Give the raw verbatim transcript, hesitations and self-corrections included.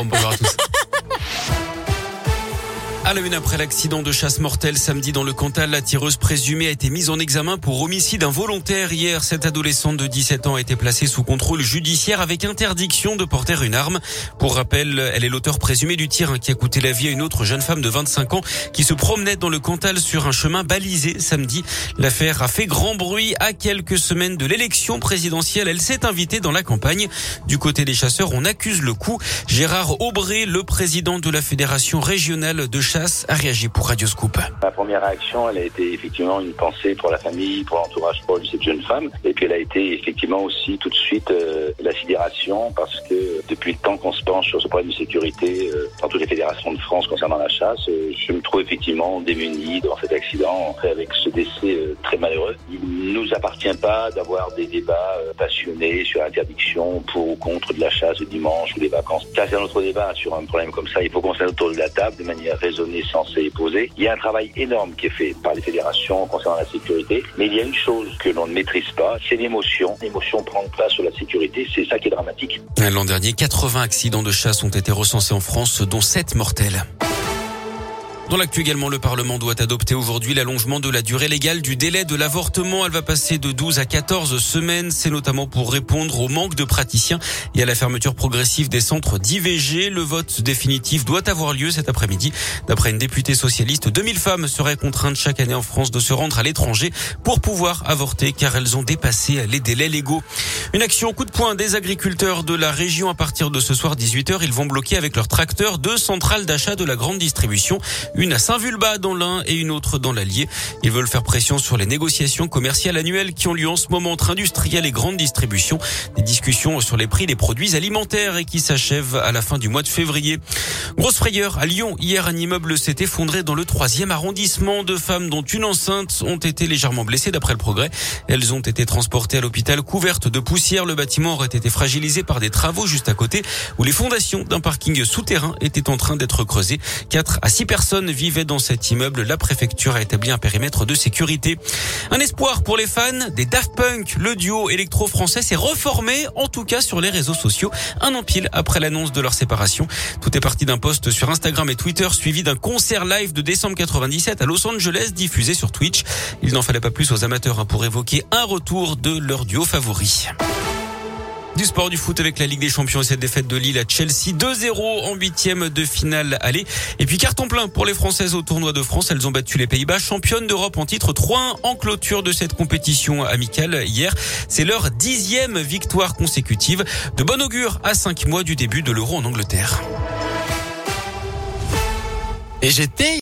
Bon bonjour à tous. À la une, après l'accident de chasse mortelle samedi dans le Cantal, la tireuse présumée a été mise en examen pour homicide involontaire. Hier, cette adolescente de dix-sept ans a été placée sous contrôle judiciaire avec interdiction de porter une arme. Pour rappel, elle est l'auteur présumé du tir qui a coûté la vie à une autre jeune femme de vingt-cinq ans qui se promenait dans le Cantal sur un chemin balisé samedi. L'affaire a fait grand bruit à quelques semaines de l'élection présidentielle. Elle s'est invitée dans la campagne. Du côté des chasseurs, on accuse le coup. Gérard Aubré, le président de la Fédération régionale de chasse, a réagi pour Radio Scoop. Ma première réaction, elle a été effectivement une pensée pour la famille, pour l'entourage, pour cette jeune femme. Et puis elle a été effectivement aussi tout de suite euh, la sidération, parce que depuis le temps qu'on se penche sur ce problème de sécurité euh, dans toutes les fédérations de France concernant la chasse, euh, je me trouve effectivement démuni devant cet accident, avec ce décès euh, très malheureux. Il ne nous appartient pas d'avoir des débats euh, passionnés sur l'interdiction pour ou contre de la chasse le dimanche ou des vacances. Ça, c'est un autre débat sur un problème comme ça. Il faut qu'on s'assoie autour de la table de manière raisonnable. Censé poser. Il y a un travail énorme qui est fait par les fédérations concernant la sécurité, mais il y a une chose que l'on ne maîtrise pas, c'est l'émotion. L'émotion prend place sur la sécurité, c'est ça qui est dramatique. L'an dernier, quatre-vingts accidents de chasse ont été recensés en France, dont sept mortels. Dans l'actu également, le Parlement doit adopter aujourd'hui l'allongement de la durée légale du délai de l'avortement. Elle va passer de douze à quatorze semaines. C'est notamment pour répondre au manque de praticiens et à la fermeture progressive des centres d'I V G. Le vote définitif doit avoir lieu cet après-midi. D'après une députée socialiste, deux mille femmes seraient contraintes chaque année en France de se rendre à l'étranger pour pouvoir avorter, car elles ont dépassé les délais légaux. Une action coup de poing des agriculteurs de la région. À partir de ce soir, dix-huit heures, ils vont bloquer avec leurs tracteurs deux centrales d'achat de la grande distribution. Une à Saint-Vulbas dans l'Ain et une autre dans l'Allier. Ils veulent faire pression sur les négociations commerciales annuelles qui ont lieu en ce moment entre industriels et grandes distributions. Des discussions sur les prix des produits alimentaires et qui s'achèvent à la fin du mois de février. Grosse frayeur à Lyon. Hier, un immeuble s'est effondré dans le troisième arrondissement. Deux femmes, dont une enceinte, ont été légèrement blessées d'après le Progrès. Elles ont été transportées à l'hôpital couvertes de poussière. Le bâtiment aurait été fragilisé par des travaux juste à côté où les fondations d'un parking souterrain étaient en train d'être creusées. Quatre à six personnes vivait dans cet immeuble. La préfecture a établi un périmètre de sécurité. Un espoir pour les fans des Daft Punk. Le duo électro-français s'est reformé, en tout cas sur les réseaux sociaux, un an pile après l'annonce de leur séparation. Tout est parti d'un post sur Instagram et Twitter, suivi d'un concert live de décembre quatre-vingt-dix-sept à Los Angeles, diffusé sur Twitch. Il n'en fallait pas plus aux amateurs pour évoquer un retour de leur duo favori. Du sport, du foot avec la Ligue des champions et cette défaite de Lille à Chelsea deux zéro en huitième de finale aller. Et puis carton plein pour les Françaises au tournoi de France. Elles ont battu les Pays-Bas, championnes d'Europe en titre trois un en clôture de cette compétition amicale hier. C'est leur dixième victoire consécutive. De bon augure à cinq mois du début de l'Euro en Angleterre. Et j'étais